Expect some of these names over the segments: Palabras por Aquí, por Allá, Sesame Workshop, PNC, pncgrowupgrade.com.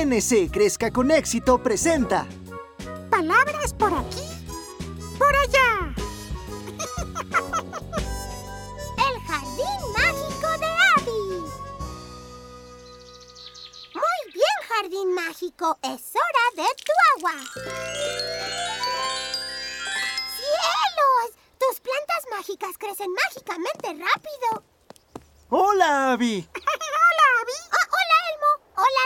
PNC Crezca con Éxito presenta... Palabras por aquí, por allá. El jardín mágico de Abby. Muy bien, jardín mágico. Es hora de tu agua. ¡Cielos! Tus plantas mágicas crecen mágicamente rápido. ¡Hola, Abby! ¡Hola, Abby! Oh, ¡hola, Elmo! ¡Hola,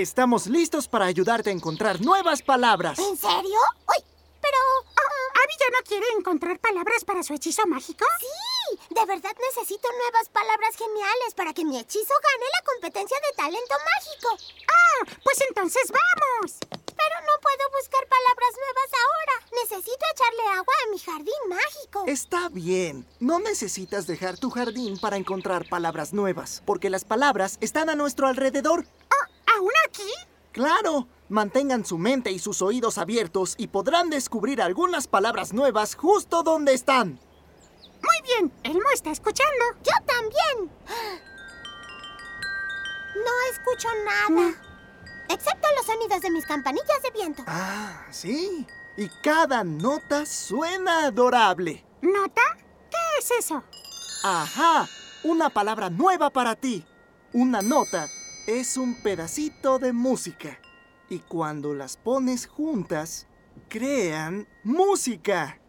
Leo! Estamos listos para ayudarte a encontrar nuevas palabras. ¿En serio? ¡Uy! Pero... ¿Abby ya no quiere encontrar palabras para su hechizo mágico? ¡Sí! De verdad necesito nuevas palabras geniales para que mi hechizo gane la competencia de talento mágico. ¡Ah! ¡Pues entonces vamos! Pero no puedo buscar palabras nuevas ahora. Necesito echarle agua a mi jardín mágico. Está bien. No necesitas dejar tu jardín para encontrar palabras nuevas, porque las palabras están a nuestro alrededor. ¿Aún aquí? ¡Claro! Mantengan su mente y sus oídos abiertos y podrán descubrir algunas palabras nuevas justo donde están. Muy bien. Elmo está escuchando. ¡Yo también! No escucho nada. Excepto los sonidos de mis campanillas de viento. Ah, sí. Y cada nota suena adorable. ¿Nota? ¿Qué es eso? ¡Ajá! Una palabra nueva para ti. Una nota es un pedacito de música. Y cuando las pones juntas, crean música.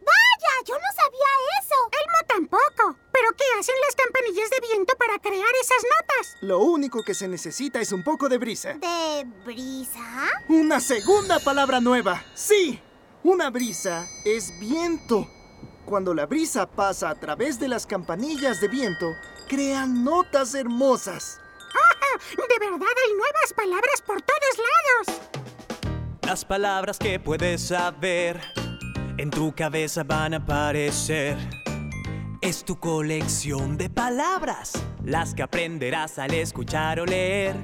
¡Vaya! ¡Yo no sabía eso! Elmo tampoco. ¿Pero qué hacen las campanillas de viento para crear esas notas? Lo único que se necesita es un poco de brisa. ¿De brisa? ¡Una segunda palabra nueva! ¡Sí! Una brisa es viento. Cuando la brisa pasa a través de las campanillas de viento, crean notas hermosas. ¡Ah! ¡De verdad hay nuevas palabras por todos lados! Las palabras que puedes saber en tu cabeza van a aparecer. Es tu colección de palabras, las que aprenderás al escuchar o leer.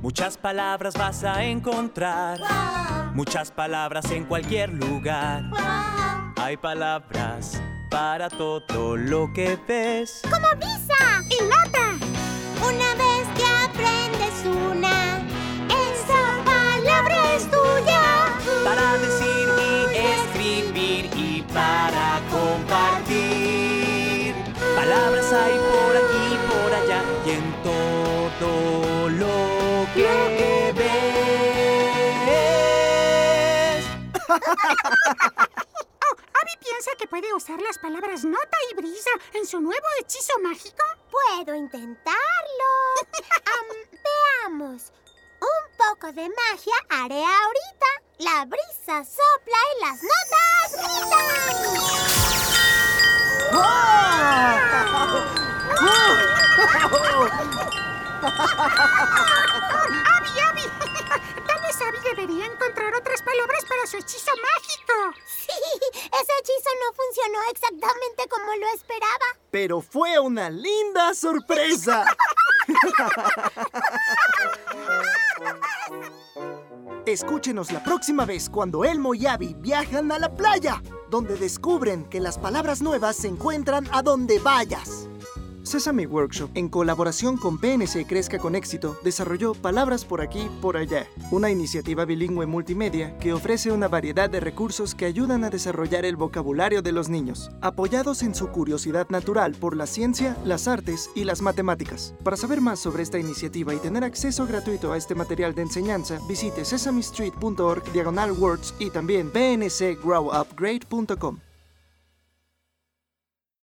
Muchas palabras vas a encontrar, wow. Muchas palabras en cualquier lugar. Wow. Hay palabras para todo lo que ves. ¡Como brisa! ¡Y nota! Una vez que aprendes una, esa palabra es tuya. Para decir y escribir y para compartir. Palabras hay por aquí, por allá y en todo lo que ves. ¿Abby piensa que puede usar las palabras nota y brisa en su nuevo hechizo mágico? Puedo intentarlo. Veamos. Un poco de magia haré ahorita. La brisa sopla y las notas gritan. ¡Wow! ¡Abby! Tal vez Abby debería encontrar otras palabras para su hechizo mágico. Sí, ese hechizo no funcionó exactamente como lo esperaba. Pero fue una linda sorpresa. Escúchenos la próxima vez cuando Elmo y Abby viajan a la playa, donde descubren que las palabras nuevas se encuentran a donde vayas. Sesame Workshop, en colaboración con PNC Crezca con Éxito, desarrolló Palabras por Aquí, por Allá, una iniciativa bilingüe multimedia que ofrece una variedad de recursos que ayudan a desarrollar el vocabulario de los niños, apoyados en su curiosidad natural por la ciencia, las artes y las matemáticas. Para saber más sobre esta iniciativa y tener acceso gratuito a este material de enseñanza, visite sesamestreet.org/words y también pncgrowupgrade.com.